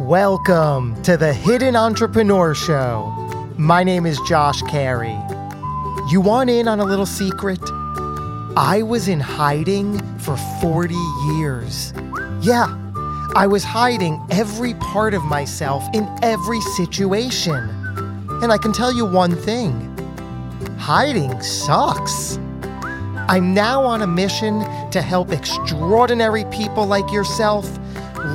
Welcome to the Hidden Entrepreneur Show. My name is Josh Carey. You want in on a little secret? I was in hiding for 40 years. Yeah, I was hiding every part of myself in every situation. And I can tell you one thing. Hiding sucks. I'm now on a mission to help extraordinary people like yourself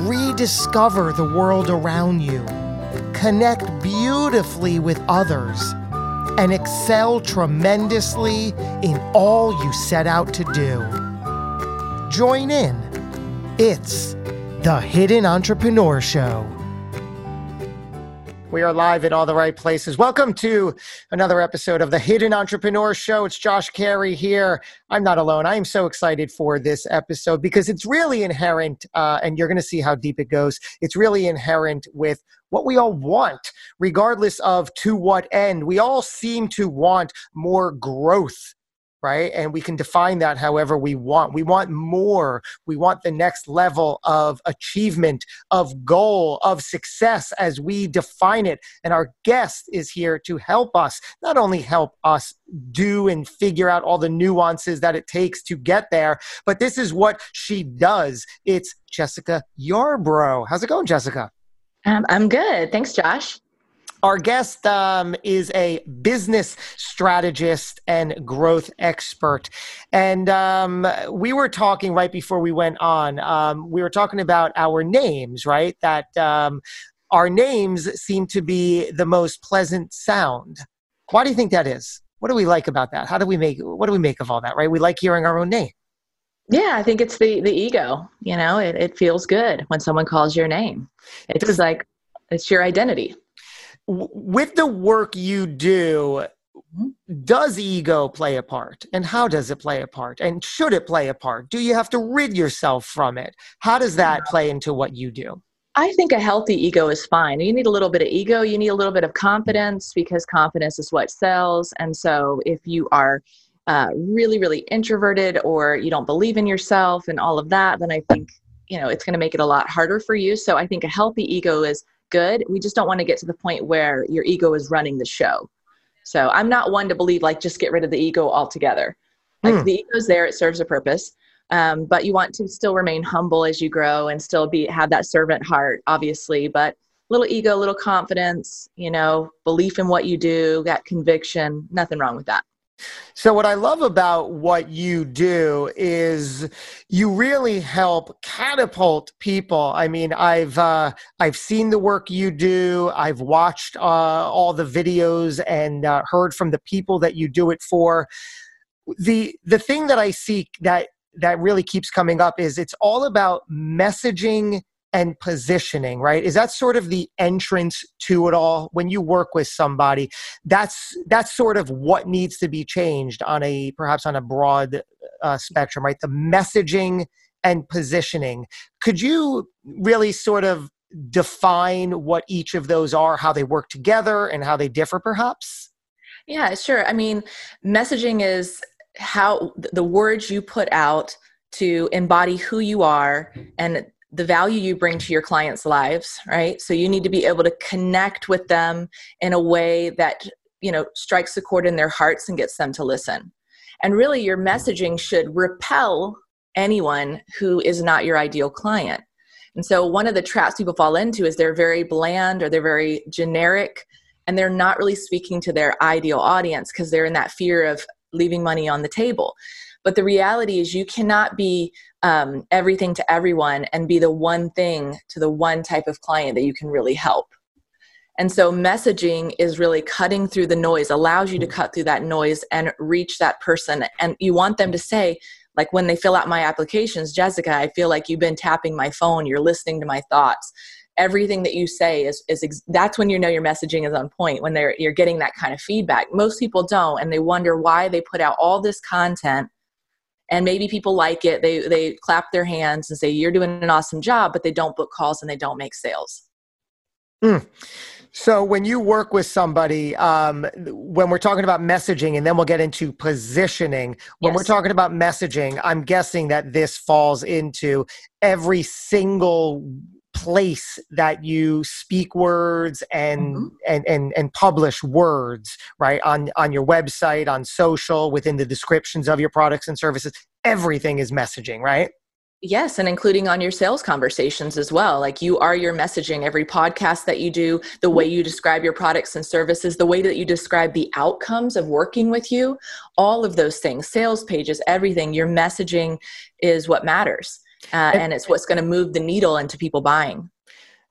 rediscover the world around you, connect beautifully with others, and excel tremendously in all you set out to do. Join in. It's the Hidden Entrepreneur Show. We are live in all the right places. Welcome to another episode of the Hidden Entrepreneur Show. It's Josh Carey here. I'm not alone. I am so excited for this episode because it's really inherent, and you're going to see how deep it goes. It's really inherent with what we all want, regardless of to what end. We all seem to want more growth, right? And we can define that however we want. We want more. We want the next level of achievement, of goal, of success as we define it. And our guest is here to help us, not only help us do and figure out all the nuances that it takes to get there, but this is what she does. It's Jessica Yarbrough. How's it going, Jessica? I'm good. Thanks, Josh. Our guest is a business strategist and growth expert. And we were talking right before we went on, we were talking about our names, right? That our names seem to be the most pleasant sound. Why do you think that is? What do we like about that? What do we make of all that, right? We like hearing our own name. Yeah, I think it's the ego. You know, it feels good when someone calls your name. It's like, it's your identity. With the work you do, does ego play a part? And how does it play a part? And should it play a part? Do you have to rid yourself from it? How does that play into what you do? I think a healthy ego is fine. You need a little bit of ego. You need a little bit of confidence because confidence is what sells. And so if you are really, really introverted or you don't believe in yourself and all of that, then I think, you know, it's going to make it a lot harder for you. So I think a healthy ego is good. We just don't want to get to the point where your ego is running the show. So I'm not one to believe like just get rid of the ego altogether. Like the ego's there, it serves a purpose. But you want to still remain humble as you grow and still have that servant heart, obviously, but little ego, little confidence, you know, belief in what you do, that conviction, nothing wrong with that. So what I love about what you do is you really help catapult people. I mean, I've seen the work you do. I've watched all the videos and heard from the people that you do it for. The thing that I see that really keeps coming up is it's all about messaging and positioning, right? Is that sort of the entrance to it all? When you work with somebody, that's sort of what needs to be changed on a, perhaps on a broad spectrum, right? The messaging and positioning. Could you really sort of define what each of those are, how they work together and how they differ perhaps? Yeah, sure. I mean, messaging is how the words you put out to embody who you are and the value you bring to your clients' lives, right? So you need to be able to connect with them in a way that, you know, strikes a chord in their hearts and gets them to listen. And really your messaging should repel anyone who is not your ideal client. And so one of the traps people fall into is they're very bland or they're very generic and they're not really speaking to their ideal audience because they're in that fear of leaving money on the table. But the reality is you cannot be everything to everyone and be the one thing to the one type of client that you can really help. And so messaging is really cutting through the noise, allows you to cut through that noise and reach that person. And you want them to say, like when they fill out my applications, Jessica, I feel like you've been tapping my phone. You're listening to my thoughts. everything that you say is that's when you know your messaging is on point, when you're getting that kind of feedback. Most people don't, and they wonder why they put out all this content, and maybe people like it. They clap their hands and say, you're doing an awesome job, but they don't book calls and they don't make sales. Mm. So when you work with somebody, when we're talking about messaging, and then we'll get into positioning, when we're talking about messaging, I'm guessing that this falls into every single place that you speak words and publish words, right? On your website, on social, within the descriptions of your products and services, everything is messaging, right? Yes, and including on your sales conversations as well. Like, you are your messaging. Every podcast that you do, the way you describe your products and services, the way that you describe the outcomes of working with you, all of those things, sales pages, everything, your messaging is what matters. And it's what's going to move the needle into people buying.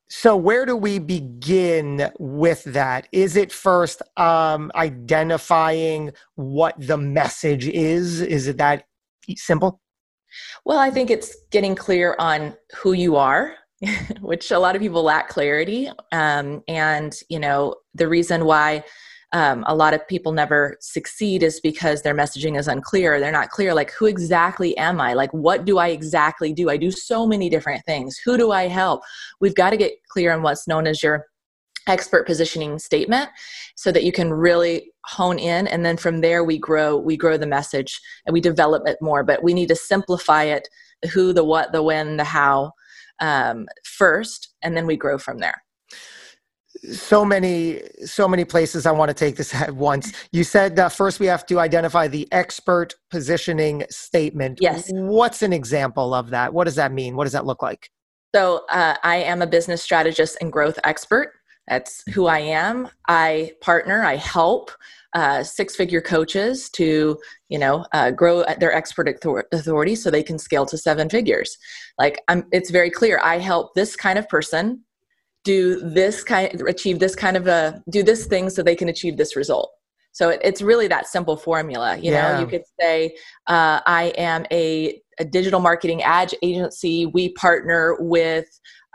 So where do we begin with that? Is it first identifying what the message is? Is it that simple? Well, I think it's getting clear on who you are, which a lot of people lack clarity. And, you know, the reason why a lot of people never succeed is because their messaging is unclear. They're not clear. Like, who exactly am I? Like, what do I exactly do? I do so many different things. Who do I help? We've got to get clear on what's known as your expert positioning statement so that you can really hone in. And then from there, we grow the message and we develop it more, but we need to simplify it, the who, the what, the when, the how, first, and then we grow from there. So many places I want to take this at once. You said first we have to identify the expert positioning statement. Yes. What's an example of that? What does that mean? What does that look like? So I am a business strategist and growth expert. That's who I am. I partner, I help six-figure coaches to, grow their expert authority so they can scale to seven figures. Like, it's very clear. I help this kind of person do this thing so they can achieve this result. So it's really that simple formula. You could say, I am a digital marketing ad agency. We partner with,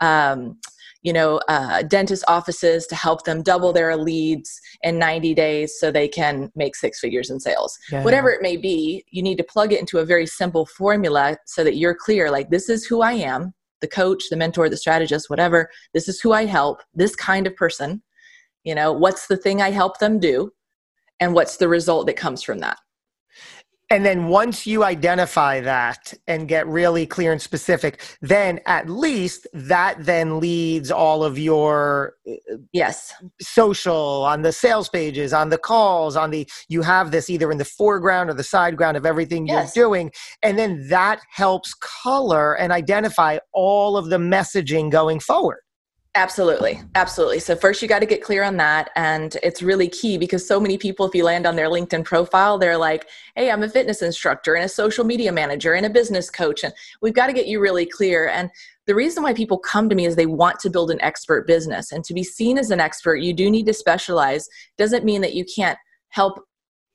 dentist offices to help them double their leads in 90 days so they can make six figures in sales. Yeah. Whatever it may be, you need to plug it into a very simple formula so that you're clear, like, this is who I am, the coach, the mentor, the strategist, whatever. This is who I help, this kind of person. What's the thing I help them do, and what's the result that comes from that? And then once you identify that and get really clear and specific, then at least that then leads all of your social, on the sales pages, on the calls, you have this either in the foreground or the sideground of everything you're doing. And then that helps color and identify all of the messaging going forward. Absolutely. Absolutely. So first you got to get clear on that. And it's really key because so many people, if you land on their LinkedIn profile, they're like, hey, I'm a fitness instructor and a social media manager and a business coach. And we've got to get you really clear. And the reason why people come to me is they want to build an expert business. And to be seen as an expert, you do need to specialize. Doesn't mean that you can't help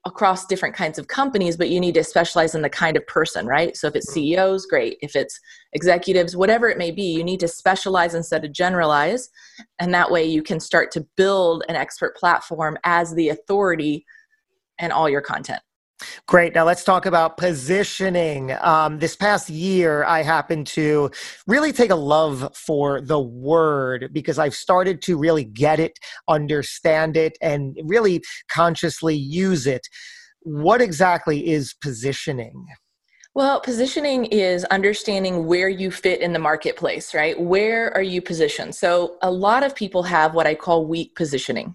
across different kinds of companies, but you need to specialize in the kind of person, right? So if it's CEOs, great. If it's executives, whatever it may be, you need to specialize instead of generalize. And that way you can start to build an expert platform as the authority and all your content. Great. Now let's talk about positioning. This past year, I happened to really take a love for the word because I've started to really get it, understand it, and really consciously use it. What exactly is positioning? Well, positioning is understanding where you fit in the marketplace, right? Where are you positioned? So a lot of people have what I call weak positioning.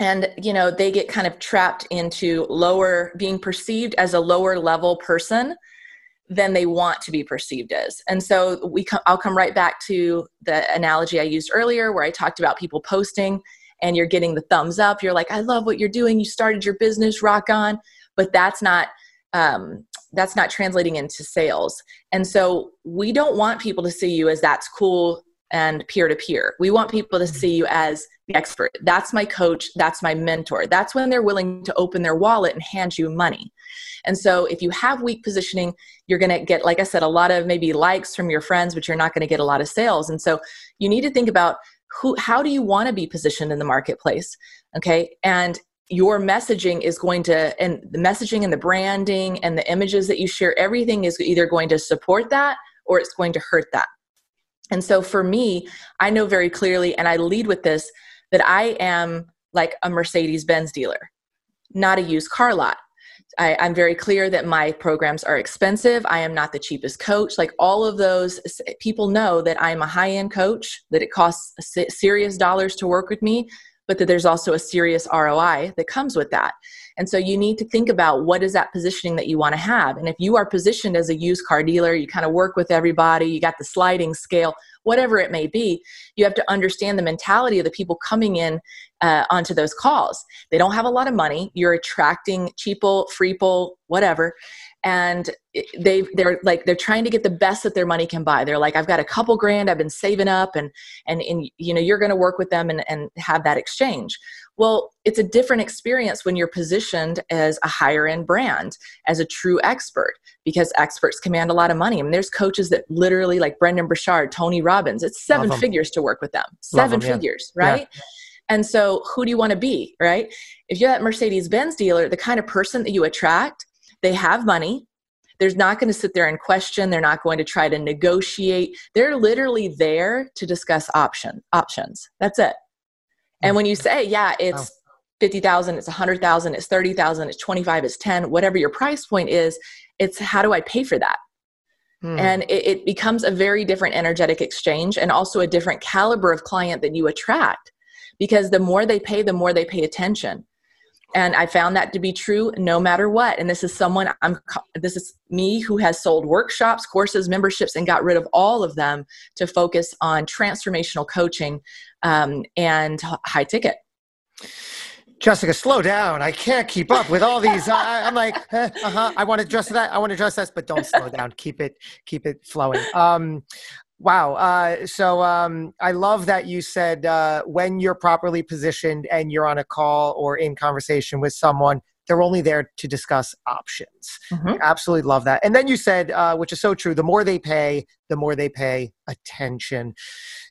And, they get kind of trapped into being perceived as a lower level person than they want to be perceived as. And so I'll come right back to the analogy I used earlier where I talked about people posting and you're getting the thumbs up. You're like, I love what you're doing. You started your business, rock on. But that's not translating into sales. And so we don't want people to see you as that's cool, and peer-to-peer. We want people to see you as the expert. That's my coach. That's my mentor. That's when they're willing to open their wallet and hand you money. And so if you have weak positioning, you're going to get, like I said, a lot of maybe likes from your friends, but you're not going to get a lot of sales. And so you need to think about how do you want to be positioned in the marketplace? Okay. And your messaging is going to, and the messaging and the branding and the images that you share, everything is either going to support that or it's going to hurt that. And so for me, I know very clearly, and I lead with this, that I am like a Mercedes-Benz dealer, not a used car lot. I'm very clear that my programs are expensive. I am not the cheapest coach. Like all of those people know that I'm a high-end coach, that it costs serious dollars to work with me, but that there's also a serious ROI that comes with that. And so you need to think about what is that positioning that you want to have. And if you are positioned as a used car dealer, you kind of work with everybody, you got the sliding scale, whatever it may be, you have to understand the mentality of the people coming in onto those calls. They don't have a lot of money. You're attracting cheapo, freeple, whatever. And they're trying to get the best that their money can buy. They're like, I've got a couple grand I've been saving up and you know, you're going to work with them and have that exchange. Well, it's a different experience when you're positioned as a higher end brand, as a true expert, because experts command a lot of money. I mean, there's coaches that literally, like Brendan Burchard, Tony Robbins, it's seven figures to work with them, figures, right? Yeah. And so who do you want to be, right? If you're that Mercedes-Benz dealer, the kind of person that you attract, they have money. They're not going to sit there and question. They're not going to try to negotiate. They're literally there to discuss options. That's it. And when you say, yeah, it's $50,000, it's $100,000, it's $30,000, it's $25,000, it's $10,000, whatever your price point is, it's how do I pay for that? And it becomes a very different energetic exchange, and also a different caliber of client that you attract, because the more they pay, the more they pay attention. And I found that to be true no matter what. And this is this is me who has sold workshops, courses, memberships, and got rid of all of them to focus on transformational coaching and high ticket. Jessica, slow down. I can't keep up with all these. I'm like, I want to address that. I want to address this, but don't slow down. Keep it flowing. Wow. So I love that you said when you're properly positioned and you're on a call or in conversation with someone, they're only there to discuss options. Mm-hmm. I absolutely love that. And then you said, which is so true, the more they pay attention.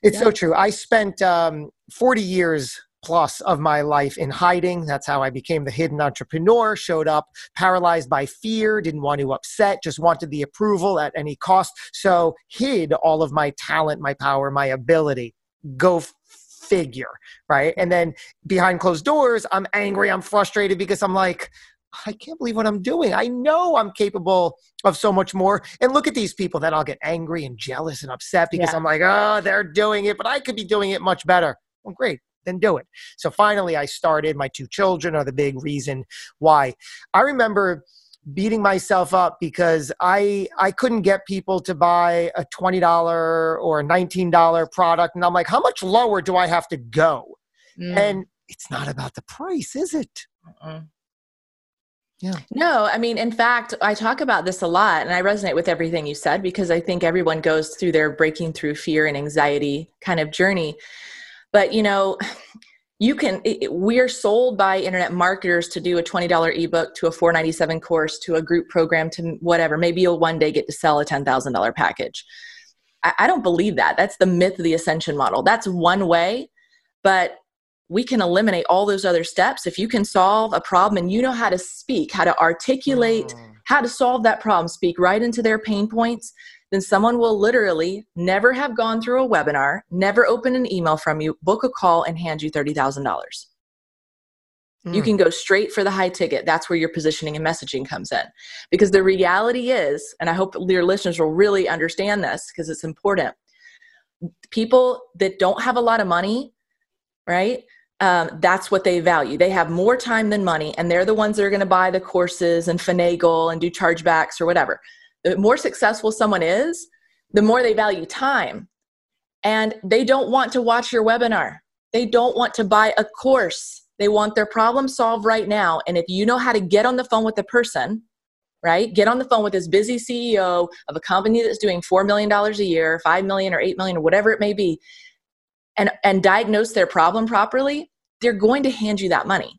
It's so true. I spent 40 years plus of my life in hiding. That's how I became the hidden entrepreneur, showed up paralyzed by fear, didn't want to upset, just wanted the approval at any cost. So hid all of my talent, my power, my ability. Go figure, right? And then behind closed doors, I'm angry, I'm frustrated because I'm like, I can't believe what I'm doing. I know I'm capable of so much more. And look at these people. Then I'll get angry and jealous and upset because I'm like, oh, they're doing it, but I could be doing it much better. Well, great. Then do it. So finally I started. My two children are the big reason why. I remember beating myself up because I couldn't get people to buy a $20 or a $19 product. And I'm like, how much lower do I have to go? And it's not about the price, is it? Yeah. No, I mean, in fact, I talk about this a lot, and I resonate with everything you said, because I think everyone goes through their breaking through fear and anxiety kind of journey. But, you know, we're sold by internet marketers to do a $20 ebook to a $497 course to a group program to whatever. Maybe you'll one day get to sell a $10,000 package. I don't believe that. That's the myth of the ascension model. That's one way, but we can eliminate all those other steps. If you can solve a problem and you know how to speak, how to articulate, how to solve that problem, speak right into their pain points, then someone will literally never have gone through a webinar, never open an email from you, book a call, and hand you $30,000. You can go straight for the high ticket. That's where your positioning and messaging comes in. Because the reality is, and I hope your listeners will really understand this because it's important, people that don't have a lot of money, right? That's what they value. They have more time than money, and they're the ones that are going to buy the courses and finagle and do chargebacks or whatever. The more successful someone is, the more they value time. And they don't want to watch your webinar. They don't want to buy a course. They want their problem solved right now. And if you know how to get on the phone with the person right? Get on the phone with this busy CEO of a company that's doing $4 million a year, $5 million or $8 million or whatever it may be, and diagnose their problem properly, they're going to hand you that money.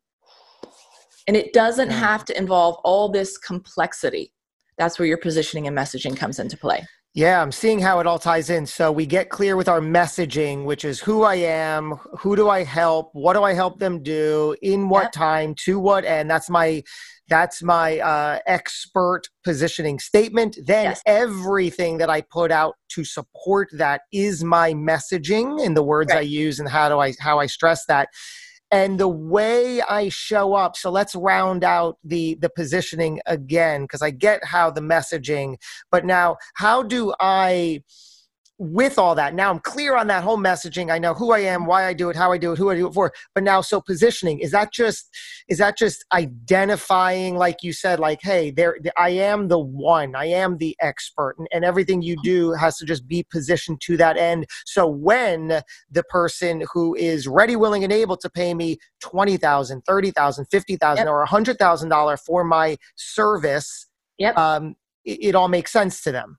And it doesn't have to involve all this complexity. That's where your positioning and messaging comes into play. Yeah, I'm seeing how it all ties in. So we get clear with our messaging, which is who I am, who do I help, what do I help them do, in what time, to what end. That's my expert positioning statement. Then everything that I put out to support that is my messaging and the words I use and how I stress that. And the way I show up, so let's round out the positioning again, because I get how the messaging, but now how do I, with all that, now I'm clear on that whole messaging. I know who I am, why I do it, how I do it, who I do it for. But now, so positioning, is that just identifying, like you said, like, hey, there, I am the one, I am the expert, and everything you do has to just be positioned to that end. So when the person who is ready, willing, and able to pay me $20,000, $30,000, $50,000 or $100,000 for my service, it all makes sense to them.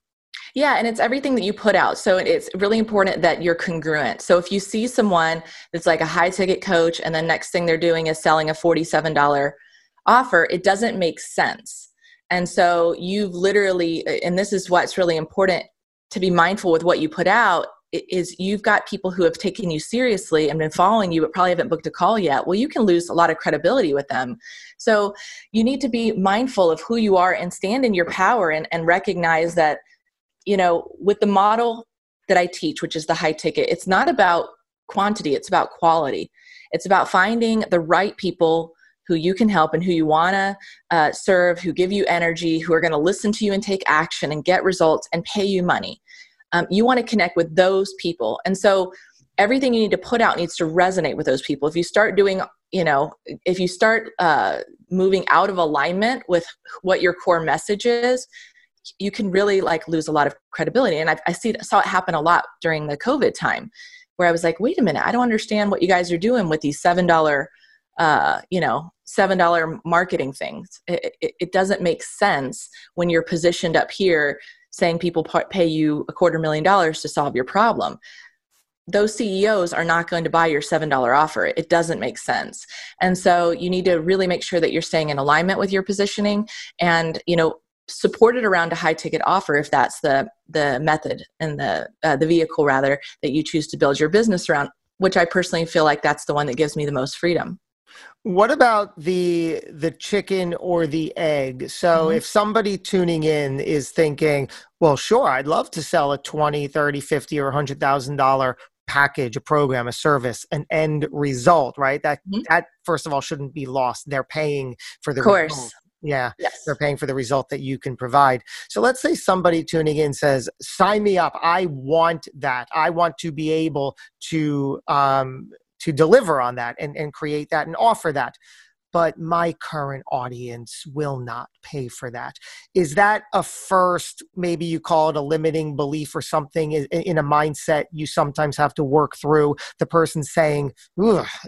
Yeah. And it's everything that you put out. So it's really important that you're congruent. So if you see someone that's like a high ticket coach and the next thing they're doing is selling a $47 offer, it doesn't make sense. And so you've literally, and this is what's really important to be mindful with what you put out, is you've got people who have taken you seriously and been following you, but probably haven't booked a call yet. Well, you can lose a lot of credibility with them. So you need to be mindful of who you are and stand in your power and recognize that, you know, with the model that I teach, which is the high ticket, it's not about quantity, it's about quality. It's about finding the right people who you can help and who you want to serve, who give you energy, who are going to listen to you and take action and get results and pay you money. You want to connect with those people. And so everything you need to put out needs to resonate with those people. If you start doing, you know, if you start moving out of alignment with what your core message is, you can really like lose a lot of credibility. And I saw it happen a lot during the COVID time where I was like, wait a minute, I don't understand what you guys are doing with these $7 marketing things. It doesn't make sense when you're positioned up here saying people pay you $250,000 to solve your problem. Those CEOs are not going to buy your $7 offer. It doesn't make sense. And so you need to really make sure that you're staying in alignment with your positioning and, you know, support it around a high ticket offer if that's the method and the vehicle rather that you choose to build your business around, which I personally feel like that's the one that gives me the most freedom. What about the chicken or the egg? So if somebody tuning in is thinking, well, sure, I'd love to sell a $20, $30, $50 or $100,000 package, a program, a service, an end result, right? That first of all shouldn't be lost. They're paying for the result. Yeah, yes. They're paying for the result that you can provide. So let's say somebody tuning in says, sign me up. I want that. I want to be able to deliver on that and create that and offer that. But my current audience will not pay for that. Is that a first, maybe you call it a limiting belief or something in a mindset you sometimes have to work through? The person saying,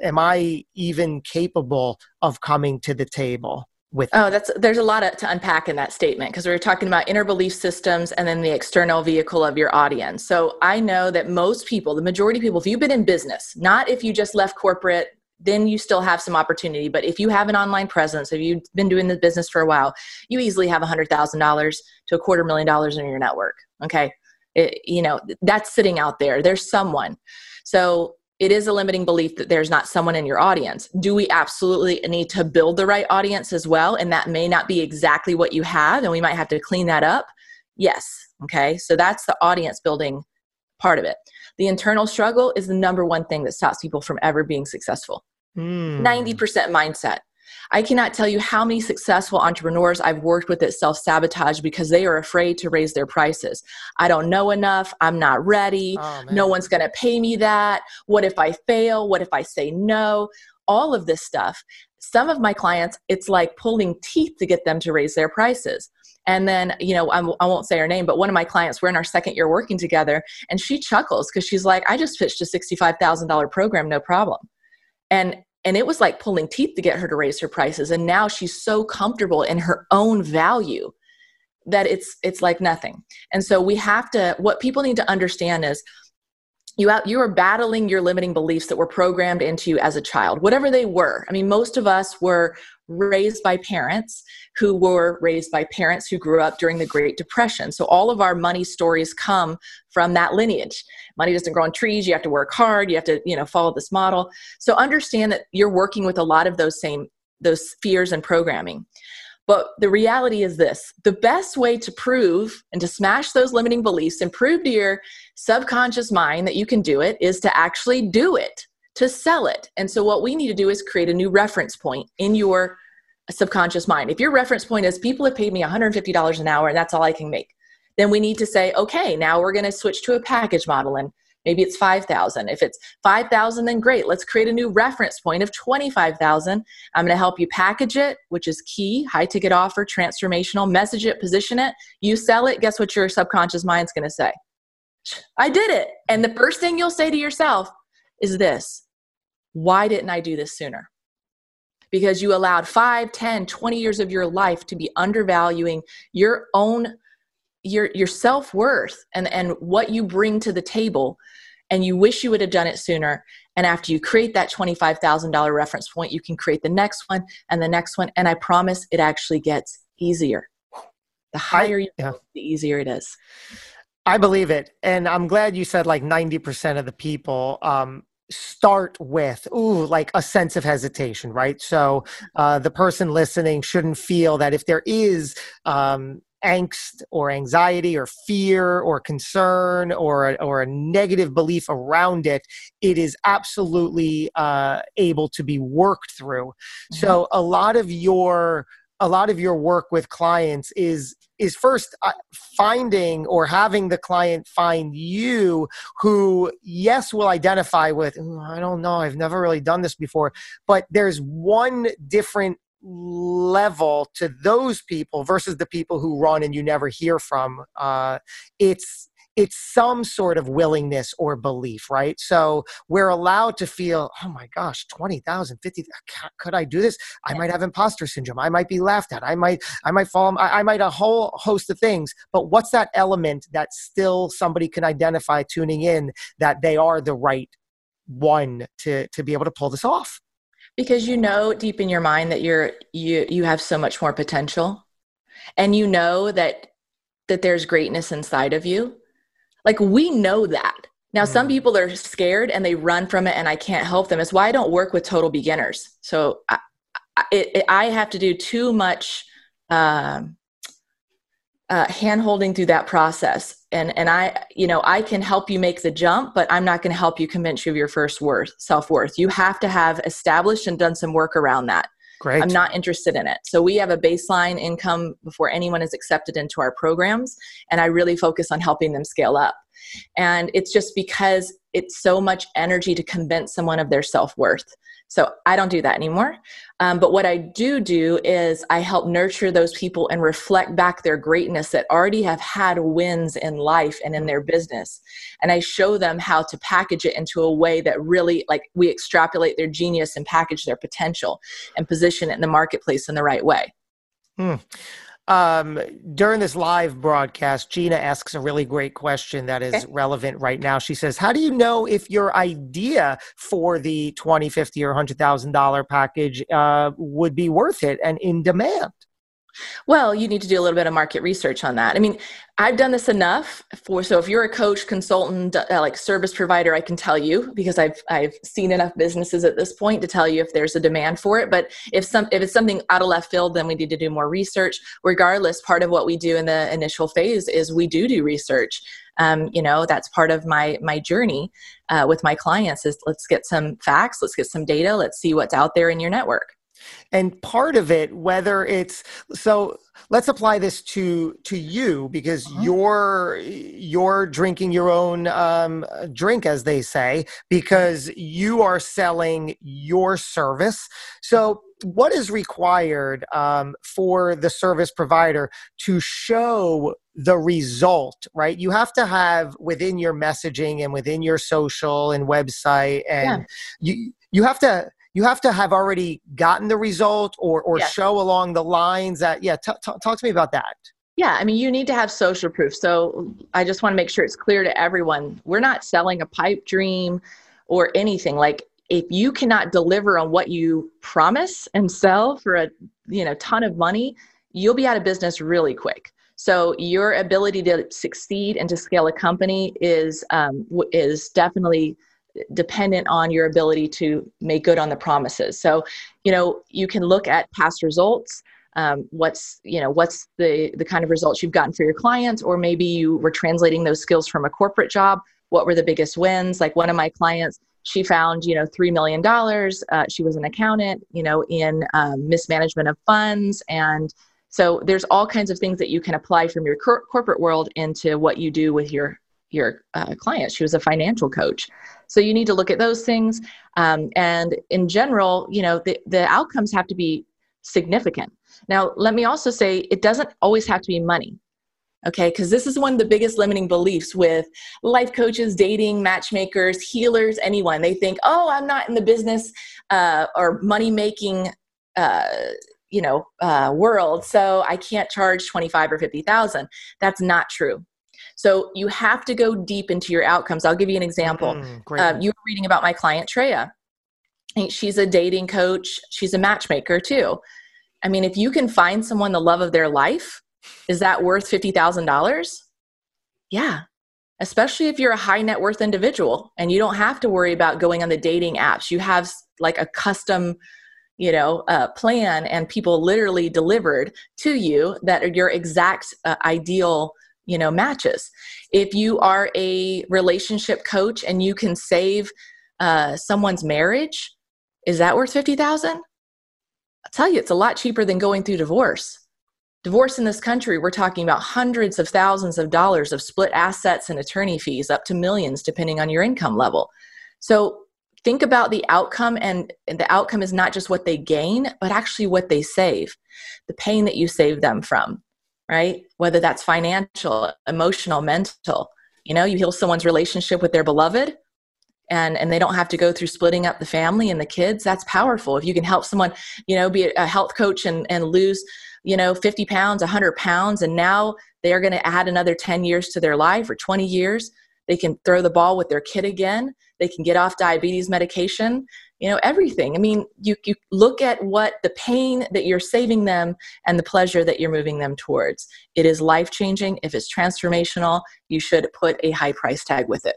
am I even capable of coming to the table? There's a lot to unpack in that statement because we were talking about inner belief systems and then the external vehicle of your audience. So I know that most people, the majority of people, if you've been in business, not if you just left corporate, then you still have some opportunity. But if you have an online presence, if you've been doing the business for a while, you easily have $100,000 to $250,000 in your network. Okay. That's sitting out there. There's someone. So it is a limiting belief that there's not someone in your audience. Do we absolutely need to build the right audience as well? And that may not be exactly what you have, and we might have to clean that up. Yes. Okay. So that's the audience building part of it. The internal struggle is the number one thing that stops people from ever being successful. 90% mindset. I cannot tell you how many successful entrepreneurs I've worked with that self-sabotage because they are afraid to raise their prices. I don't know enough. I'm not ready. No one's going to pay me that. What if I fail? What if I say no? All of this stuff. Some of my clients, it's like pulling teeth to get them to raise their prices. And then, I won't say her name, but one of my clients, we're in our second year working together, and she chuckles because she's like, I just pitched a $65,000 program, no problem. And it was like pulling teeth to get her to raise her prices. And now she's so comfortable in her own value that it's like nothing. And so we have to, what people need to understand is you are battling your limiting beliefs that were programmed into you as a child, whatever they were. I mean, most of us were raised by parents who were raised by parents who grew up during the Great Depression. So all of our money stories come from that lineage. Money doesn't grow on trees. You have to work hard. You have to, follow this model. So understand that you're working with a lot of those fears and programming. But the reality is this, the best way to prove and to smash those limiting beliefs and prove to your subconscious mind that you can do it is to actually do it, to sell it. And so what we need to do is create a new reference point in your subconscious mind. If your reference point is people have paid me $150 an hour and that's all I can make, then we need to say, okay, now we're going to switch to a package model and maybe it's $5,000. If it's $5,000, then great. Let's create a new reference point of $25,000. I'm going to help you package it, which is key, high ticket offer, transformational, message it, position it. You sell it. Guess what your subconscious mind's going to say? I did it. And the first thing you'll say to yourself is this: why didn't I do this sooner? Because you allowed 5, 10, 20 years of your life to be undervaluing your own your self-worth and what you bring to the table, and you wish you would have done it sooner. And after you create that $25,000 reference point, you can create the next one and the next one. And I promise it actually gets easier. The higher you go, the easier it is. I believe it. And I'm glad you said like 90% of the people start with, like a sense of hesitation, right? So the person listening shouldn't feel that if there is angst or anxiety or fear or concern or a negative belief around it, it is absolutely able to be worked through. Mm-hmm. So a lot of your work with clients is first finding or having the client find you, who, yes, will identify with, I don't know, I've never really done this before, but there's one different level to those people versus the people who run and you never hear from. It's some sort of willingness or belief, right? So we're allowed to feel, oh my gosh, 20,000, 50, could I do this? I might have imposter syndrome. I might be laughed at. I might fall. I might a whole host of things. But what's that element that still somebody can identify tuning in that they are the right one to be able to pull this off? Because you know deep in your mind that you have so much more potential, and you know that there's greatness inside of you. Like, we know that. Now, some people are scared and they run from it, and I can't help them. It's why I don't work with total beginners. So I have to do too much hand-holding through that process. And I can help you make the jump, but I'm not going to help you convince you of your first self-worth. You have to have established and done some work around that. Great. I'm not interested in it. So we have a baseline income before anyone is accepted into our programs. And I really focus on helping them scale up. And it's just because it's so much energy to convince someone of their self-worth. So I don't do that anymore. But what I do is I help nurture those people and reflect back their greatness that already have had wins in life and in their business. And I show them how to package it into a way that really, like, we extrapolate their genius and package their potential and position it in the marketplace in the right way. During this live broadcast, Gina asks a really great question that is relevant right now. She says, how do you know if your idea for the $20,000, $50,000 or $100,000 package would be worth it and in demand? Well, you need to do a little bit of market research on that. I mean, I've done this enough so if you're a coach, consultant, like service provider, I can tell you, because I've seen enough businesses at this point to tell you if there's a demand for it. But if it's something out of left field, then we need to do more research. Regardless, part of what we do in the initial phase is we do research. That's part of my journey with my clients is let's get some facts, let's get some data, let's see what's out there in your network. And part of it, whether it's, so let's apply this to you, because you're drinking your own drink, as they say, because you are selling your service. So what is required for the service provider to show the result, right? You have to have within your messaging and within your social and website, and you have to have already gotten the result or show along the lines that, talk to me about that. Yeah, I mean, you need to have social proof. So I just want to make sure it's clear to everyone. We're not selling a pipe dream or anything. Like, if you cannot deliver on what you promise and sell for a ton of money, you'll be out of business really quick. So your ability to succeed and to scale a company is definitely dependent on your ability to make good on the promises. So, you can look at past results. What's the kind of results you've gotten for your clients, or maybe you were translating those skills from a corporate job. What were the biggest wins? Like one of my clients, she found, $3 million. She was an accountant, in mismanagement of funds. And so there's all kinds of things that you can apply from your corporate world into what you do with your client. She was a financial coach. So you need to look at those things. And in general, the outcomes have to be significant. Now, let me also say, it doesn't always have to be money. Okay. Cause this is one of the biggest limiting beliefs with life coaches, dating, matchmakers, healers, anyone. They think, oh, I'm not in the business, or money making, world. So I can't charge 25 or 50,000. That's not true. So you have to go deep into your outcomes. I'll give you an example. You were reading about my client, Treya. She's a dating coach. She's a matchmaker too. I mean, if you can find someone the love of their life, is that worth $50,000? Yeah. Especially if you're a high net worth individual and you don't have to worry about going on the dating apps. You have like a custom, plan, and people literally delivered to you that are your exact ideal, matches. If you are a relationship coach and you can save someone's marriage, is that worth $50,000? I'll tell you, it's a lot cheaper than going through divorce. Divorce in this country, we're talking about hundreds of thousands of dollars of split assets and attorney fees, up to millions, depending on your income level. So think about the outcome, and the outcome is not just what they gain, but actually what they save, the pain that you save them from, right? Whether that's financial, emotional, mental, you heal someone's relationship with their beloved, and they don't have to go through splitting up the family and the kids. That's powerful. If you can help someone, be a health coach and lose, 50 pounds, 100 pounds, and now they're going to add another 10 years to their life or 20 years. They can throw the ball with their kid again. They can get off diabetes medication, everything. I mean, you look at what the pain that you're saving them and the pleasure that you're moving them towards. It is life-changing. If it's transformational, you should put a high price tag with it.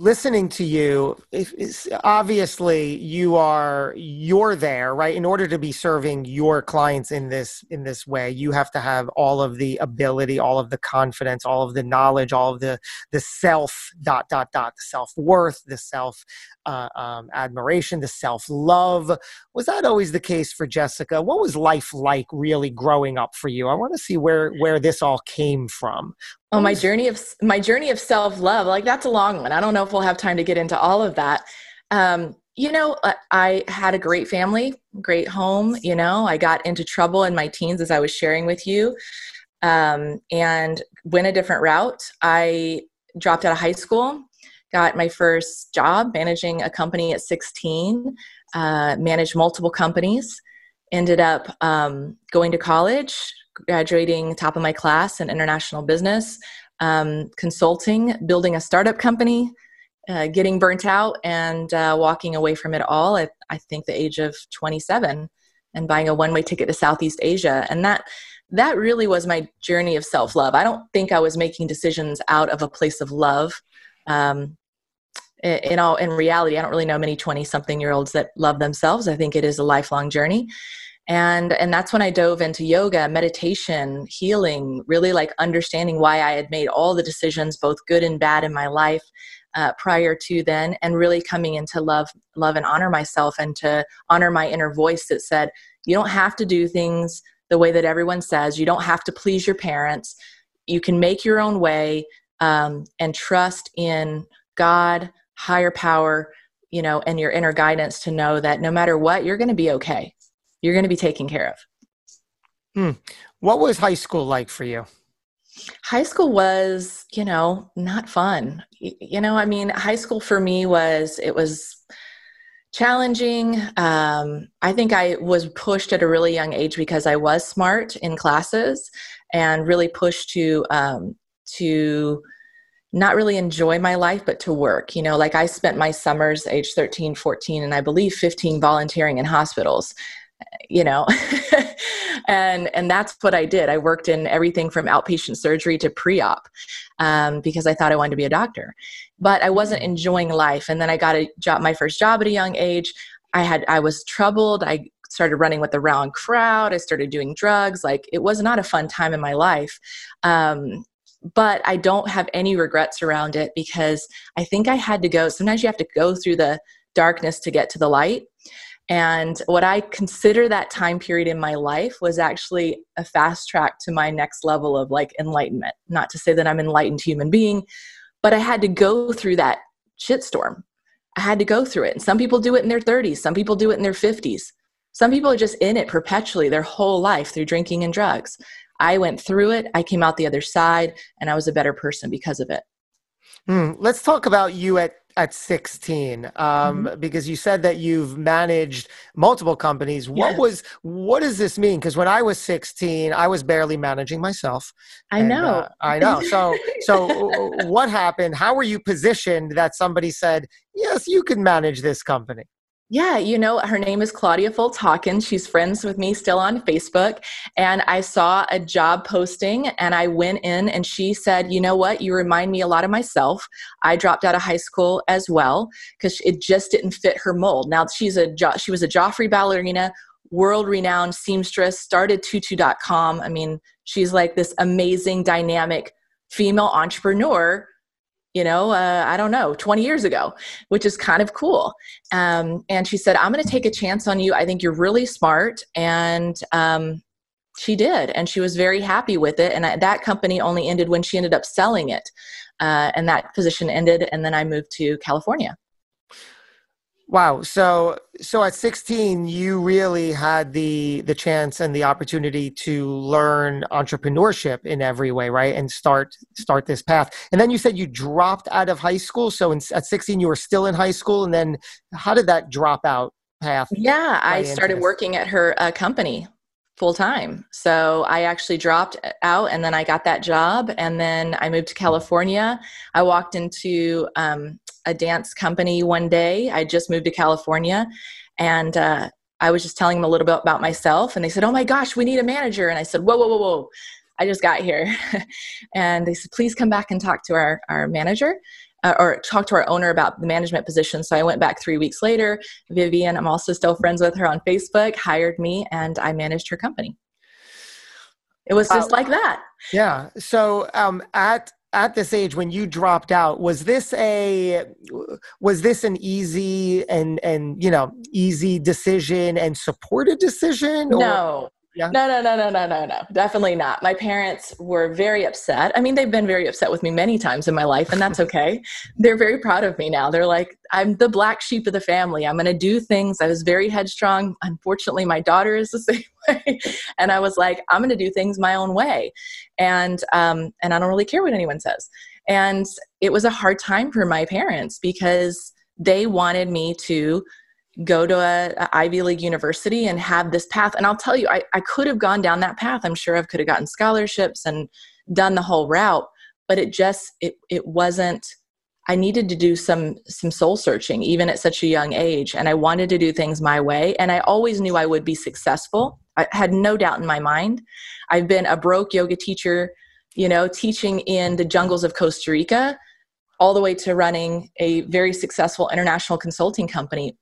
Listening to you, obviously you're there, right? In order to be serving your clients in this way, you have to have all of the ability, all of the confidence, all of the knowledge, all of the self ... the self-worth, the self admiration, the self-love. Was that always the case for Jessica? What was life like really growing up for you? I want to see where this all came from. Oh, my journey of self-love, like that's a long one. I don't know if we'll have time to get into all of that. I had a great family, great home. I got into trouble in my teens, as I was sharing with you, and went a different route. I dropped out of high school, got my first job managing a company at 16, managed multiple companies, ended up going to college, graduating top of my class in international business, consulting, building a startup company, getting burnt out, and walking away from it all at, I think, the age of 27, and buying a one-way ticket to Southeast Asia. And that that really was my journey of self-love. I don't think I was making decisions out of a place of love. In reality, I don't really know many 20-something-year-olds that love themselves. I think it is a lifelong journey. And that's when I dove into yoga, meditation, healing, really like understanding why I had made all the decisions, both good and bad in my life prior to then, and really coming into love and honor myself, and to honor my inner voice that said, you don't have to do things the way that everyone says. You don't have to please your parents. You can make your own way, and trust in God, higher power, you know, and your inner guidance to know that no matter what, you're going to be okay. You're going to be taken care of. What was high school like for you? High school was, you know, not fun. You know, I mean, high school for me was, it was challenging. I think I was pushed at a really young age because I was smart in classes, and really pushed to not really enjoy my life, but to work. You know, like I spent my summers age 13, 14, and I believe 15 volunteering in hospitals, you know, and that's what I did. I worked in everything from outpatient surgery to pre-op, because I thought I wanted to be a doctor, but I wasn't enjoying life. And then I got a job, my first job at a young age. I was troubled. I started running with the wrong crowd. I started doing drugs. Like, it was not a fun time in my life. But I don't have any regrets around it, because I think I had to go. Sometimes you have to go through the darkness to get to the light. And what I consider that time period in my life was actually a fast track to my next level of like enlightenment. Not to say that I'm an enlightened human being, but I had to go through that shitstorm. I had to go through it. And some people do it in their 30s. Some people do it in their 50s. Some people are just in it perpetually their whole life through drinking and drugs. I went through it, I came out the other side, and I was a better person because of it. Let's talk about you at 16, because you said that you've managed multiple companies. What does this mean? Because when I was 16, I was barely managing myself. I know. So what happened? How were you positioned that somebody said, yes, you can manage this company? Yeah, you know, her name is Claudia Fultz-Hawkins. She's friends with me still on Facebook. And I saw a job posting and I went in, and she said, you know what, you remind me a lot of myself. I dropped out of high school as well because it just didn't fit her mold. Now, she was a Joffrey ballerina, world-renowned seamstress, started Tutu.com. I mean, she's like this amazing, dynamic female entrepreneur, you know, 20 years ago, which is kind of cool. And she said, I'm going to take a chance on you. I think you're really smart. And she did. And she was very happy with it. And that company only ended when she ended up selling it. And that position ended. And then I moved to California. Wow. So at 16, you really had the chance and the opportunity to learn entrepreneurship in every way, right? And start this path. And then you said you dropped out of high school. So at 16, you were still in high school. And then how did that drop out path? Yeah, I started working at her company full time. So I actually dropped out, and then I got that job, and then I moved to California. I walked into a dance company one day. I just moved to California, and I was just telling them a little bit about myself, and they said, oh my gosh, we need a manager. And I said, whoa. I just got here. And they said, please come back and talk to our manager, or talk to our owner about the management position. So I went back 3 weeks later. Vivian, I'm also still friends with her on Facebook, hired me, and I managed her company. It was just like that. Yeah. So at this age, when you dropped out, was this an easy and you know, easy decision and supported decision? Or? No. Yeah. No. Definitely not. My parents were very upset. I mean, they've been very upset with me many times in my life, and that's okay. They're very proud of me now. They're like, I'm the black sheep of the family. I'm going to do things. I was very headstrong. Unfortunately, my daughter is the same way. And I was like, I'm going to do things my own way. And I don't really care what anyone says. And it was a hard time for my parents because they wanted me to go to an Ivy League university and have this path. And I'll tell you, I could have gone down that path. I'm sure I could have gotten scholarships and done the whole route, but it wasn't. I needed to do some soul searching, even at such a young age. And I wanted to do things my way. And I always knew I would be successful. I had no doubt in my mind. I've been a broke yoga teacher, you know, teaching in the jungles of Costa Rica, all the way to running a very successful international consulting company.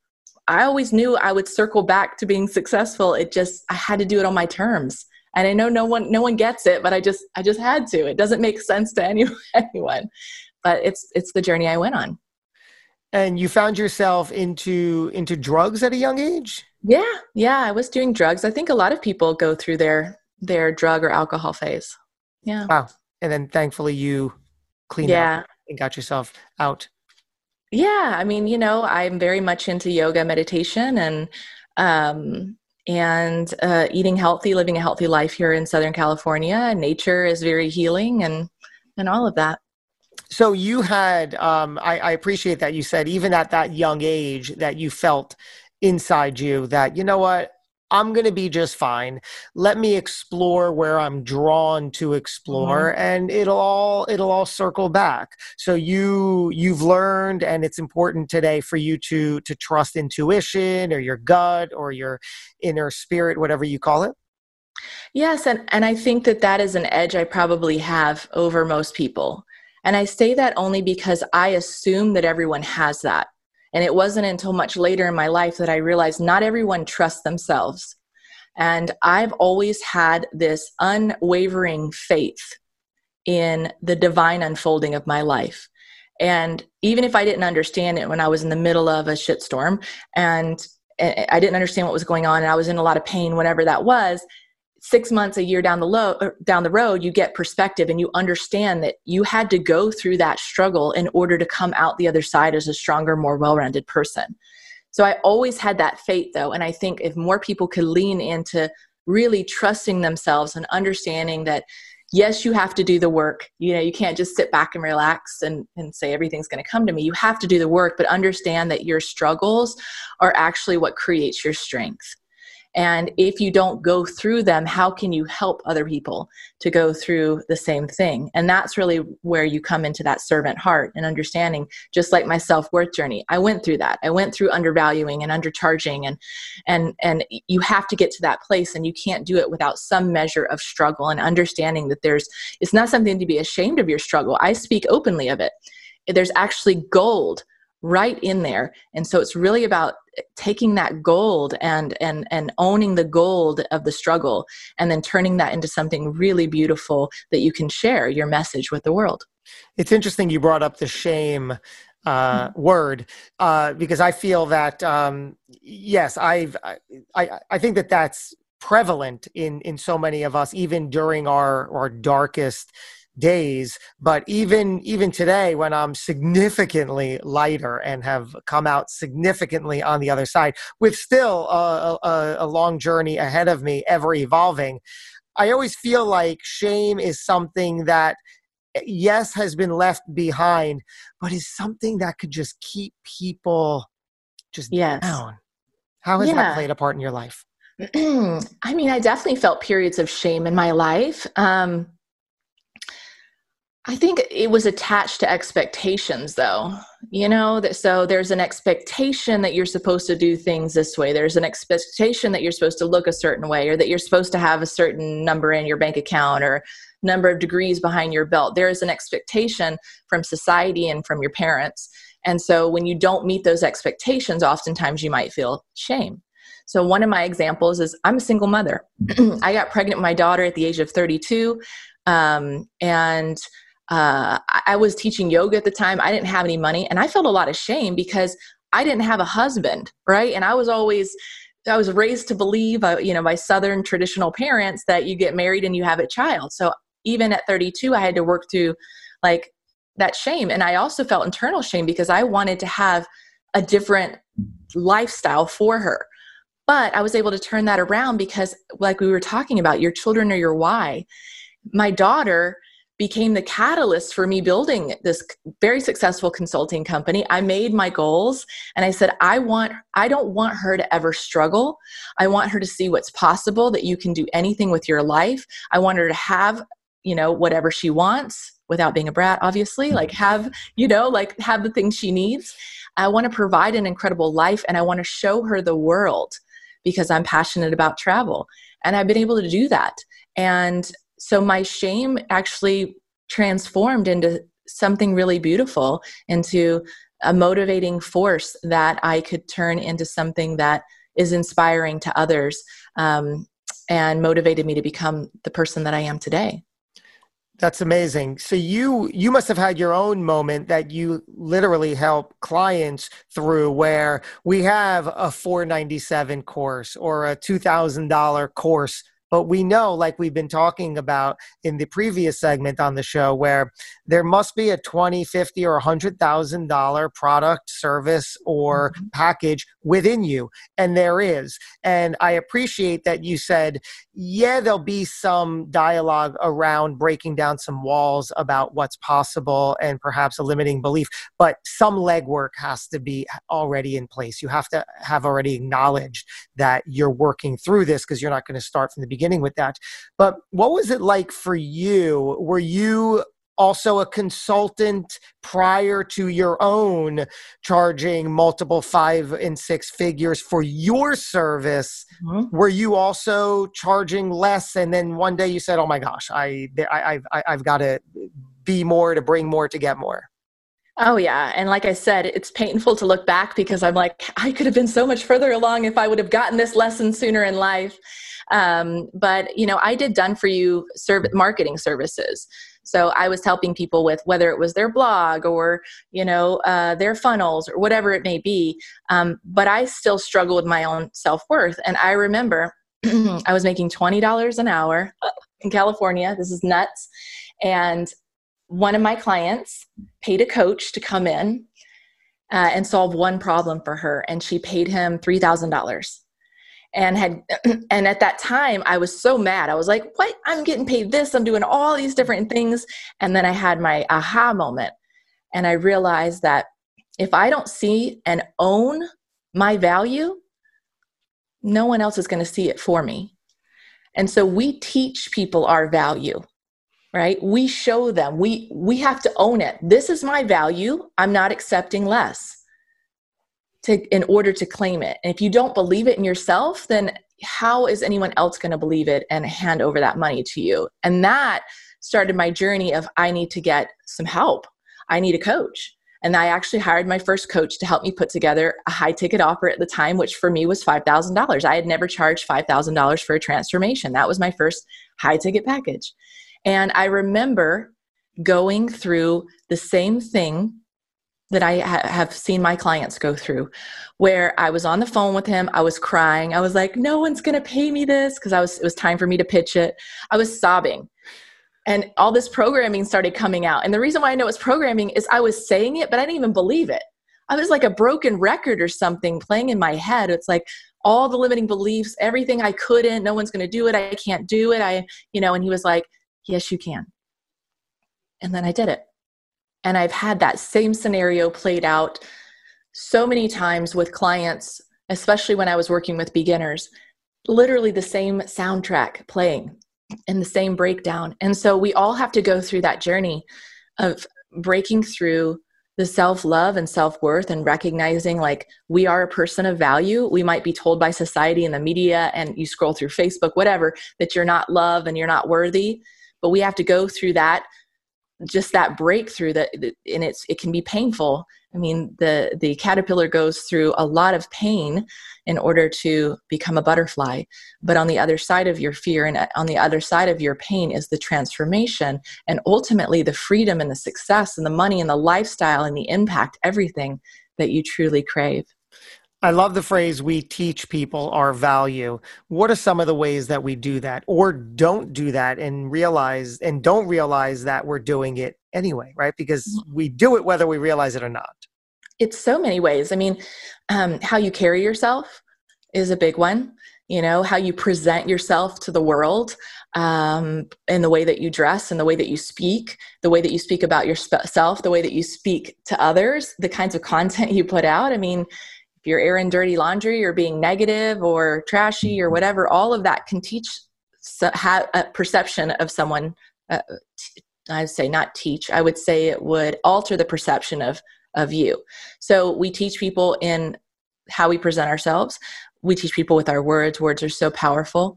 I always knew I would circle back to being successful. It just, I had to do it on my terms. And I know no one gets it, but I just had to. It doesn't make sense to anyone, but it's the journey I went on. And you found yourself into drugs at a young age? Yeah, I was doing drugs. I think a lot of people go through their drug or alcohol phase. Yeah. Wow. And then thankfully you cleaned up and got yourself out. Yeah. I mean, you know, I'm very much into yoga, meditation, and eating healthy, living a healthy life here in Southern California. Nature is very healing and all of that. So you had, I appreciate that you said even at that young age that you felt inside you that, you know what, I'm going to be just fine. Let me explore where I'm drawn to explore, mm-hmm. and it'll all circle back. So you've learned, and it's important today for you to trust intuition or your gut or your inner spirit, whatever you call it. Yes. And I think that is an edge I probably have over most people. And I say that only because I assume that everyone has that. And it wasn't until much later in my life that I realized not everyone trusts themselves. And I've always had this unwavering faith in the divine unfolding of my life. And even if I didn't understand it when I was in the middle of a shitstorm and I didn't understand what was going on and I was in a lot of pain, whatever that was, 6 months, a year down the road, you get perspective and you understand that you had to go through that struggle in order to come out the other side as a stronger, more well-rounded person. So I always had that faith, though. And I think if more people could lean into really trusting themselves and understanding that, yes, you have to do the work. You know, you can't just sit back and relax and say everything's going to come to me. You have to do the work, but understand that your struggles are actually what creates your strength. And if you don't go through them, how can you help other people to go through the same thing? And that's really where you come into that servant heart and understanding, just like my self-worth journey. I went through that. I went through undervaluing and undercharging and you have to get to that place, and you can't do it without some measure of struggle and understanding that it's not something to be ashamed of your struggle. I speak openly of it. There's actually gold right in there. And so it's really about taking that gold and owning the gold of the struggle and then turning that into something really beautiful that you can share your message with the world. It's interesting you brought up the shame word, because I feel that, yes, I think that that's prevalent in so many of us, even during our darkest days. But even today, when I'm significantly lighter and have come out significantly on the other side, with still a long journey ahead of me, ever evolving, I always feel like shame is something that, yes, has been left behind, but is something that could just keep people just down. How has that played a part in your life? I mean, I definitely felt periods of shame in my life. I think it was attached to expectations, though, you know, so there's an expectation that you're supposed to do things this way. There's an expectation that you're supposed to look a certain way, or that you're supposed to have a certain number in your bank account or number of degrees behind your belt. There is an expectation from society and from your parents. And so when you don't meet those expectations, oftentimes you might feel shame. So one of my examples is I'm a single mother. I got pregnant with my daughter at the age of 32. I was teaching yoga at the time. I didn't have any money, and I felt a lot of shame because I didn't have a husband, right? And I was raised to believe, you know, by Southern traditional parents that you get married and you have a child. So even at 32, I had to work through like that shame. And I also felt internal shame because I wanted to have a different lifestyle for her. But I was able to turn that around because, like we were talking about, your children are your why. My daughter became the catalyst for me building this very successful consulting company. I made my goals and I said, I don't want her to ever struggle. I want her to see what's possible, that you can do anything with your life. I want her to have, you know, whatever she wants without being a brat, obviously, like have the things she needs. I want to provide an incredible life, and I want to show her the world. because I'm passionate about travel. And I've been able to do that. And so my shame actually transformed into something really beautiful, into a motivating force that I could turn into something that is inspiring to others, and motivated me to become the person that I am today. That's amazing. So you must have had your own moment that you literally help clients through, where we have a $497 course or a $2,000 course. But we know, like we've been talking about in the previous segment on the show, where there must be a $20,000, $50,000 or $100,000 product, service, or package within you. And there is. And I appreciate that you said, yeah, there'll be some dialogue around breaking down some walls about what's possible and perhaps a limiting belief, but some legwork has to be already in place. You have to have already acknowledged that you're working through this, because you're not going to start from the beginning with that. But what was it like for you? Were you also a consultant prior to your own charging multiple 5 and 6 figures for your service? Mm-hmm. Were you also charging less? And then one day you said, oh my gosh, I've got to be more, to bring more, to get more. Oh yeah. And like I said, it's painful to look back, because I'm like, I could have been so much further along if I would have gotten this lesson sooner in life. But you know, I did done for you marketing services. So I was helping people with, whether it was their blog or, you know, their funnels or whatever it may be. But I still struggle with my own self-worth. And I remember I was making $20 an hour in California. This is nuts. And one of my clients paid a coach to come in and solve one problem for her. And she paid him $3,000 and at that time I was so mad. I was like, what? I'm getting paid this. I'm doing all these different things. And then I had my aha moment. And I realized that if I don't see and own my value, no one else is going to see it for me. And so we teach people our value. Right? We show them, we have to own it. This is my value. I'm not accepting less in order to claim it. And if you don't believe it in yourself, then how is anyone else going to believe it and hand over that money to you? And that started my journey of, I need to get some help. I need a coach. And I actually hired my first coach to help me put together a high ticket offer at the time, which for me was $5,000. I had never charged $5,000 for a transformation. That was my first high ticket package. And I remember going through the same thing that I have seen my clients go through, where I was on the phone with him. I was crying. I was like, no one's going to pay me this, because it was time for me to pitch it. I was sobbing. And all this programming started coming out. And the reason why I know it was programming is I was saying it, but I didn't even believe it. I was like a broken record or something playing in my head. It's like, all the limiting beliefs, everything I couldn't, no one's going to do it. I can't do it. And he was like, yes, you can. And then I did it. And I've had that same scenario played out so many times with clients, especially when I was working with beginners, literally the same soundtrack playing and the same breakdown. And so we all have to go through that journey of breaking through the self-love and self-worth and recognizing, like, we are a person of value. We might be told by society and the media, and you scroll through Facebook, whatever, that you're not loved and you're not worthy. But we have to go through that, just that breakthrough that, and it can be painful. I mean, the caterpillar goes through a lot of pain in order to become a butterfly. But on the other side of your fear and on the other side of your pain is the transformation and ultimately the freedom and the success and the money and the lifestyle and the impact, everything that you truly crave. I love the phrase, we teach people our value. What are some of the ways that we do that or don't do that and don't realize that we're doing it anyway, right? Because we do it whether we realize it or not. It's so many ways. I mean, how you carry yourself is a big one. You know, how you present yourself to the world, in the way that you dress, in the way that you speak, the way that you speak about yourself, the way that you speak to others, the kinds of content you put out. I mean, you're airing dirty laundry or being negative or trashy or whatever, all of that can teach a perception of someone. I would say it would alter the perception of you. So we teach people in how we present ourselves. We teach people with our words. Words are so powerful.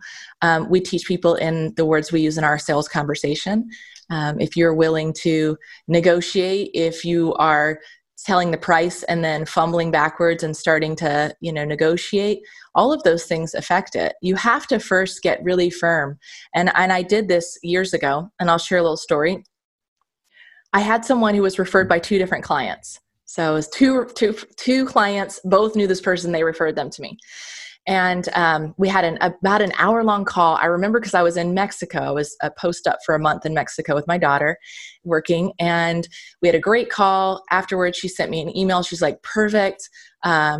We teach people in the words we use in our sales conversation. If you're willing to negotiate, if you are telling the price and then fumbling backwards and starting to, negotiate, all of those things affect it. You have to first get really firm. And I did this years ago, and I'll share a little story. I had someone who was referred by two different clients. So it was two clients, both knew this person, they referred them to me. And we had about an hour-long call. I remember because I was in Mexico. I was a post-up for a month in Mexico with my daughter working. And we had a great call. Afterwards, she sent me an email. She's like, perfect.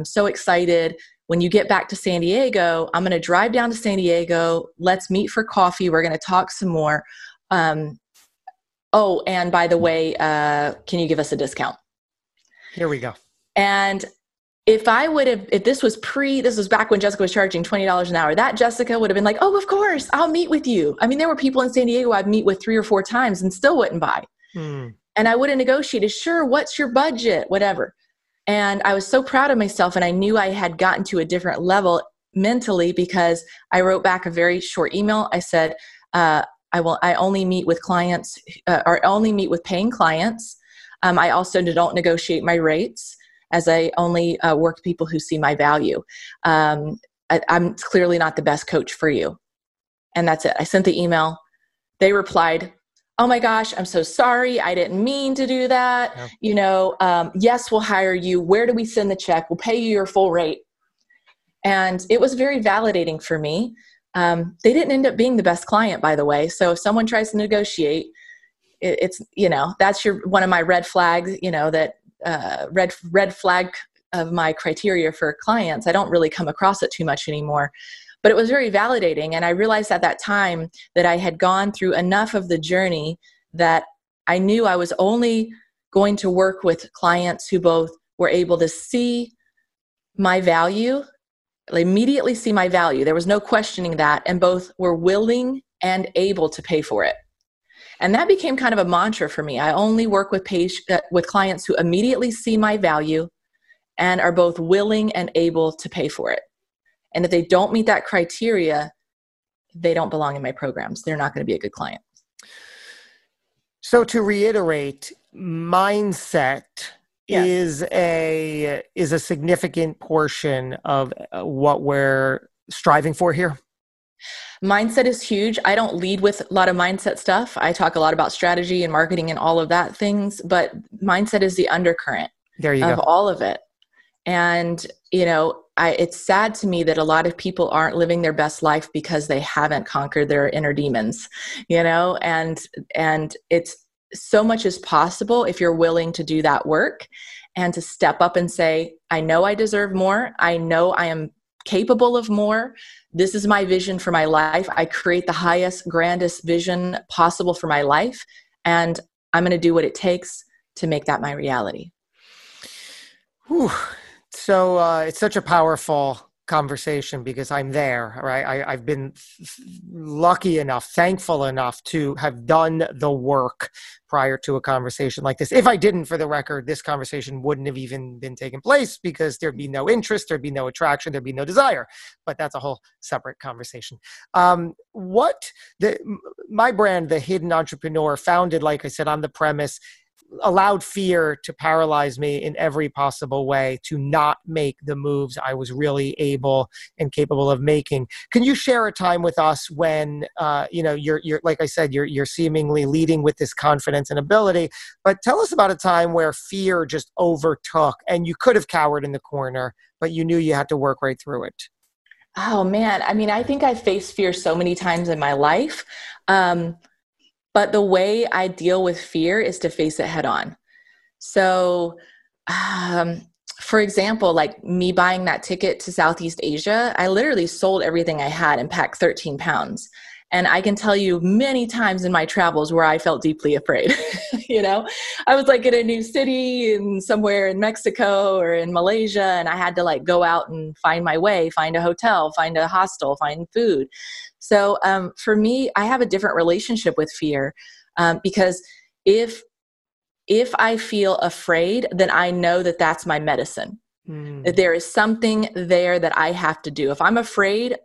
So excited. When you get back to San Diego, I'm going to drive down to San Diego. Let's meet for coffee. We're going to talk some more. Oh, and by the way, can you give us a discount? Here we go. And if this was this was back when Jessica was charging $20 an hour, that Jessica would have been like, oh, of course, I'll meet with you. I mean, there were people in San Diego I'd meet with 3 or 4 times and still wouldn't buy. And I would have negotiated, sure, what's your budget, whatever. And I was so proud of myself. And I knew I had gotten to a different level mentally because I wrote back a very short email. I said, I only meet with clients or only meet with paying clients. I also don't negotiate my rates, as I only work with people who see my value. I'm clearly not the best coach for you. And that's it. I sent the email. They replied, oh my gosh, I'm so sorry. I didn't mean to do that. Yeah. Yes, we'll hire you. Where do we send the check? We'll pay you your full rate. And it was very validating for me. They didn't end up being the best client, by the way. So if someone tries to negotiate, it's, that's one of my red flags, that red flag of my criteria for clients. I don't really come across it too much anymore, but it was very validating. And I realized at that time that I had gone through enough of the journey that I knew I was only going to work with clients who both were able to see my value, immediately see my value. There was no questioning that, and both were willing and able to pay for it. And that became kind of a mantra for me. I only work with clients who immediately see my value and are both willing and able to pay for it. And if they don't meet that criteria, they don't belong in my programs. They're not going to be a good client. So to reiterate, mindset is a significant portion of what we're striving for here. Mindset is huge. I don't lead with a lot of mindset stuff. I talk a lot about strategy and marketing and all of that things, but mindset is the undercurrent of all of it. And, it's sad to me that a lot of people aren't living their best life because they haven't conquered their inner demons, and it's so much as possible if you're willing to do that work and to step up and say, I know I deserve more. I know I am capable of more. This is my vision for my life. I create the highest, grandest vision possible for my life. And I'm going to do what it takes to make that my reality. Whew. So it's such a powerful conversation because I'm there, right? I've been lucky enough, thankful enough to have done the work prior to a conversation like this. If I didn't, for the record, this conversation wouldn't have even been taking place because there'd be no interest, there'd be no attraction, there'd be no desire, but that's a whole separate conversation. My brand, The Hidden Entrepreneur, founded, like I said, on the premise, allowed fear to paralyze me in every possible way to not make the moves I was really able and capable of making. Can you share a time with us when, you're like I said, you're seemingly leading with this confidence and ability, but tell us about a time where fear just overtook and you could have cowered in the corner, but you knew you had to work right through it. Oh man. I mean, I think I faced fear so many times in my life. But the way I deal with fear is to face it head on. So, for example, like me buying that ticket to Southeast Asia, I literally sold everything I had and packed 13 pounds. And I can tell you many times in my travels where I felt deeply afraid. I was like in a new city and somewhere in Mexico or in Malaysia, and I had to like go out and find my way, find a hotel, find a hostel, find food. So for me, I have a different relationship with fear because if I feel afraid, then I know that that's my medicine. that there is something there that I have to do. If I'm afraid,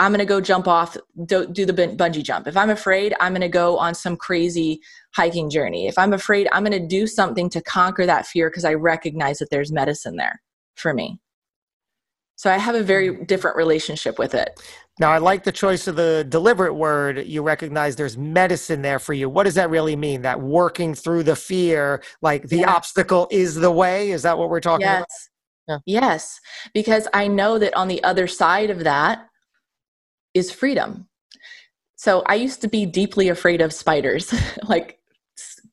I'm going to go jump off, do the bungee jump. If I'm afraid, I'm going to go on some crazy hiking journey. If I'm afraid, I'm going to do something to conquer that fear because I recognize that there's medicine there for me. So I have a very different relationship with it. Now, I like the choice of the deliberate word. You recognize there's medicine there for you. What does that really mean? That working through the fear, like the obstacle is the way? Is that what we're talking about? Yes, because I know that on the other side of that is freedom. So I used to be deeply afraid of spiders, like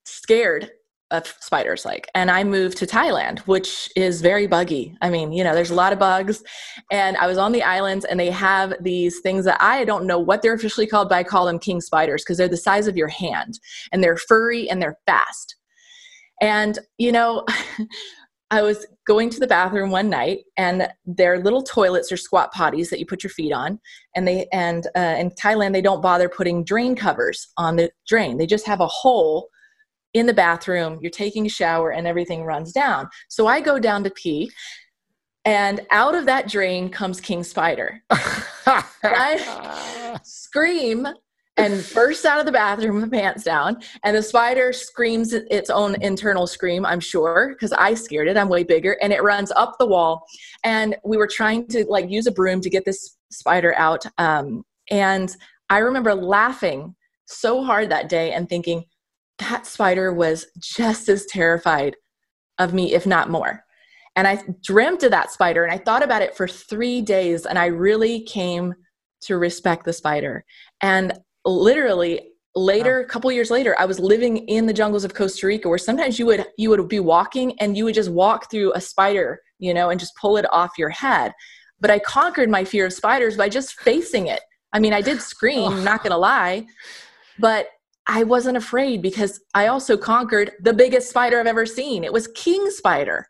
scared of spiders, like, and I moved to Thailand, which is very buggy. I mean, you know, there's a lot of bugs, and I was on the islands and they have these things that I don't know what they're officially called, but I call them king spiders because they're the size of your hand and they're furry and they're fast. And, you know, I was going to the bathroom one night, and their little toilets are squat potties that you put your feet on. And they, and in Thailand, they don't bother putting drain covers on the drain. They just have a hole in the bathroom. You're taking a shower and everything runs down. So I go down to pee, and out of that drain comes king spider. I scream and bursts out of the bathroom with pants down. And the spider screams its own internal scream, I'm sure, because I scared it. I'm way bigger. And it runs up the wall. And we were trying to like use a broom to get this spider out. And I remember laughing so hard that day and thinking, that spider was just as terrified of me, if not more. And I dreamt of that spider. And I thought about it for 3 days. And I really came to respect the spider. And literally later, a couple years later, I was living in the jungles of Costa Rica, where sometimes you would be walking and you would just walk through a spider, you know, and just pull it off your head. But I conquered my fear of spiders by just facing it. I mean, I did scream, I'm not going to lie, but I wasn't afraid because I also conquered the biggest spider I've ever seen. It was king spider.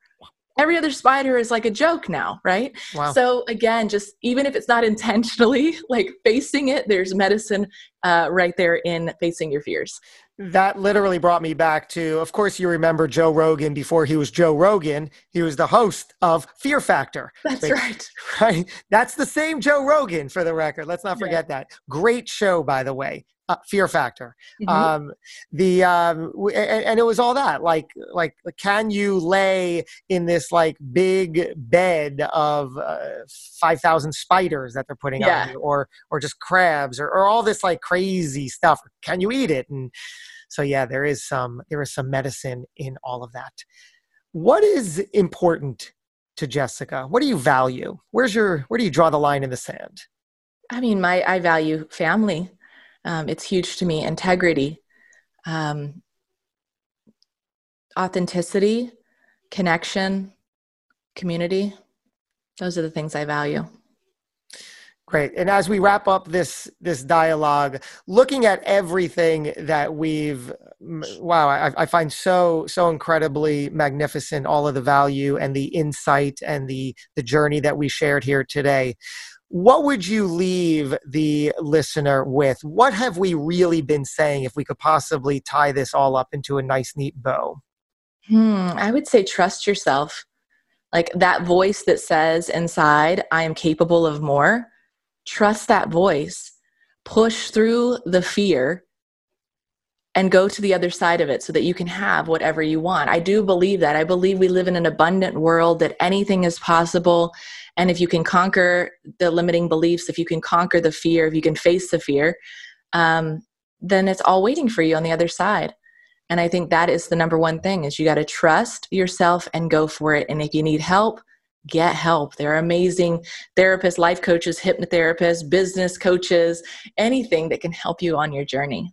Every other spider is like a joke now, right? Wow. So again, just even if it's not intentionally, like facing it, there's medicine right there in facing your fears. That literally brought me back to, of course, you remember Joe Rogan before he was Joe Rogan. He was the host of Fear Factor. That's right. That's the same Joe Rogan, for the record. Let's not forget that. Great show, by the way. Fear Factor. And it was all that, like, can you lay in this like big bed of 5,000 spiders that they're putting on you, or just crabs, or all this like crazy stuff? Can you eat it? And so, yeah, there is some medicine in all of that. What is important to Jessica? What do you value? Where do you draw the line in the sand? I mean, I value family. It's huge to me. Integrity, authenticity, connection, community. Those are the things I value. Great. And as we wrap up this dialogue, looking at everything that we've, I find so incredibly magnificent, all of the value and the insight and the journey that we shared here today. What would you leave the listener with? What have we really been saying, if we could possibly tie this all up into a nice, neat bow? I would say trust yourself. Like that voice that says inside, I am capable of more. Trust that voice. Push through the fear and go to the other side of it so that you can have whatever you want. I do believe that. I believe we live in an abundant world, that anything is possible. And if you can conquer the limiting beliefs, if you can conquer the fear, if you can face the fear, then it's all waiting for you on the other side. And I think that is the number one thing, is you got to trust yourself and go for it. And if you need help, get help. There are amazing therapists, life coaches, hypnotherapists, business coaches, anything that can help you on your journey.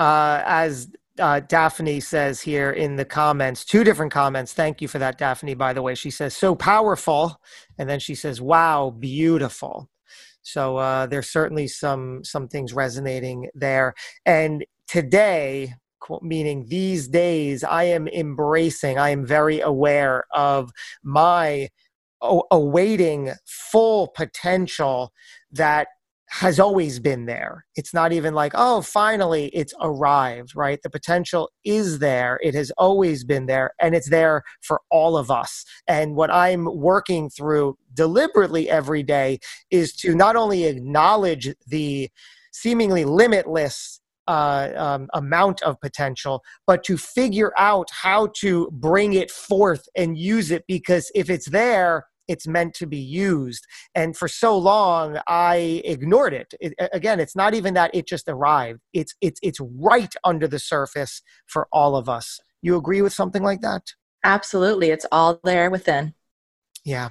As Daphne says here in the comments, two different comments. Thank you for that, Daphne, by the way. She says, so powerful. And then she says, wow, beautiful. So there's certainly some things resonating there. And today, meaning these days, I am very aware of my awaiting full potential that has always been there. It's not even like, oh, finally it's arrived, right? The potential is there. It has always been there, and it's there for all of us. And what I'm working through deliberately every day is to not only acknowledge the seemingly limitless amount of potential, but to figure out how to bring it forth and use it, because if it's there, it's meant to be used. And for so long, I ignored it. Again, it's not even that it just arrived. It's right under the surface for all of us. You agree with something like that? Absolutely. It's all there within. Yeah.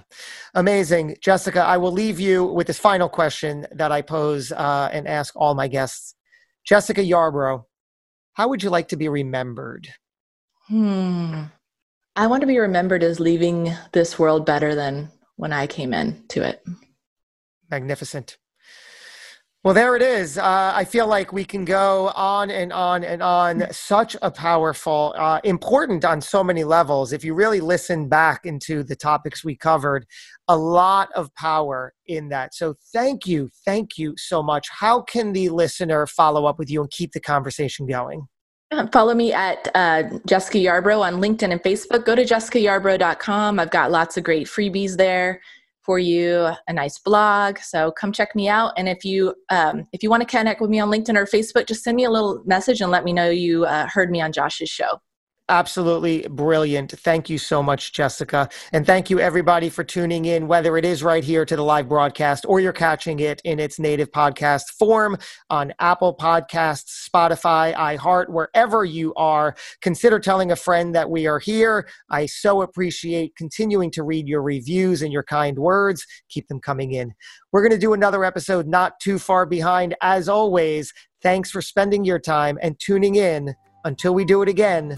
Amazing. Jessica, I will leave you with this final question that I pose and ask all my guests. Jessica Yarbrough, how would you like to be remembered? I want to be remembered as leaving this world better than when I came into it. Magnificent. Well, there it is. I feel like we can go on and on and on. Such a powerful, important on so many levels. If you really listen back into the topics we covered, a lot of power in that. So thank you. Thank you so much. How can the listener follow up with you and keep the conversation going? Follow me at Jessica Yarbrough on LinkedIn and Facebook. Go to jessicayarbrough.com. I've got lots of great freebies there for you, a nice blog. So come check me out. And if you want to connect with me on LinkedIn or Facebook, just send me a little message and let me know you heard me on Josh's show. Absolutely brilliant. Thank you so much, Jessica. And thank you everybody for tuning in, whether it is right here to the live broadcast or you're catching it in its native podcast form on Apple Podcasts, Spotify, iHeart, wherever you are. Consider telling a friend that we are here. I so appreciate continuing to read your reviews and your kind words. Keep them coming in. We're going to do another episode not too far behind. As always, thanks for spending your time and tuning in. Until we do it again,